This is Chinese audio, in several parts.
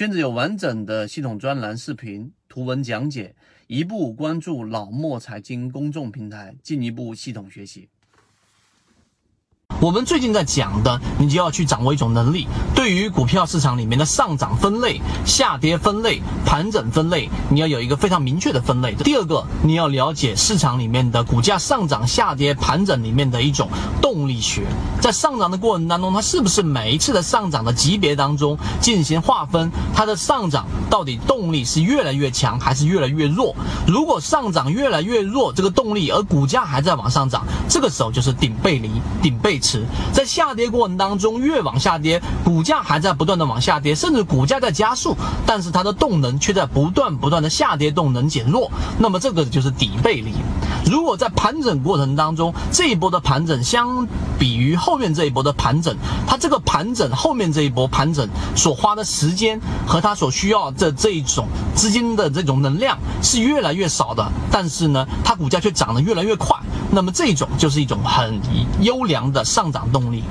圈子有完整的系统专栏、视频、图文讲解，一步关注老莫财经公众平台，进一步系统学习。我们最近在讲的，你就要去掌握一种能力，对于股票市场里面的上涨分类、下跌分类、盘整分类，你要有一个非常明确的分类。第二个，你要了解市场里面的股价上涨、下跌、盘整里面的一种动力学，在上涨的过程当中，它是不是每一次的上涨的级别当中进行划分，它的上涨到底动力是越来越强还是越来越弱？如果上涨越来越弱这个动力，而股价还在往上涨，这个时候就是顶背离、顶背驰。在下跌过程当中，越往下跌，股价还在不断的往下跌，甚至股价在加速，但是它的动能却在不断的下跌，动能减弱，那么这个就是底背离。如果在盘整过程当中，这一波的盘整相比于后面这一波的盘整，它这个盘整后面这一波盘整所花的时间和它所需要的这一种资金的这种能量是越来越少的，但是呢，它股价却涨得越来越快，那么这种就是一种很优良的上涨动力。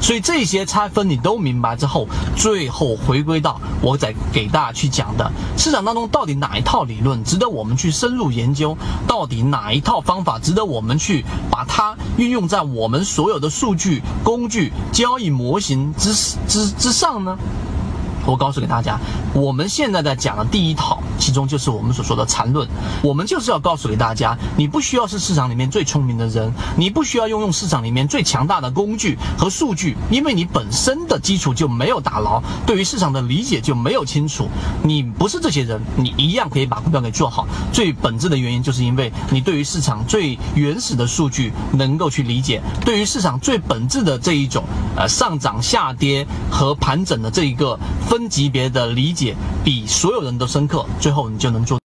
所以这些拆分你都明白之后，最后回归到我在给大家去讲的，市场当中到底哪一套理论值得我们去深入研究，到底哪一套方法值得我们去把它运用在我们所有的数据、工具、交易模型之上呢？我告诉给大家，我们现在在讲的第一套，其中就是我们所说的缠论。我们就是要告诉给大家，你不需要是市场里面最聪明的人，你不需要拥有市场里面最强大的工具和数据，因为你本身的基础就没有打牢，对于市场的理解就没有清楚，你不是这些人，你一样可以把股票给做好。最本质的原因就是因为你对于市场最原始的数据能够去理解，对于市场最本质的这一种上涨、下跌和盘整的这一个分级别的理解比所有人都深刻，最后你就能做。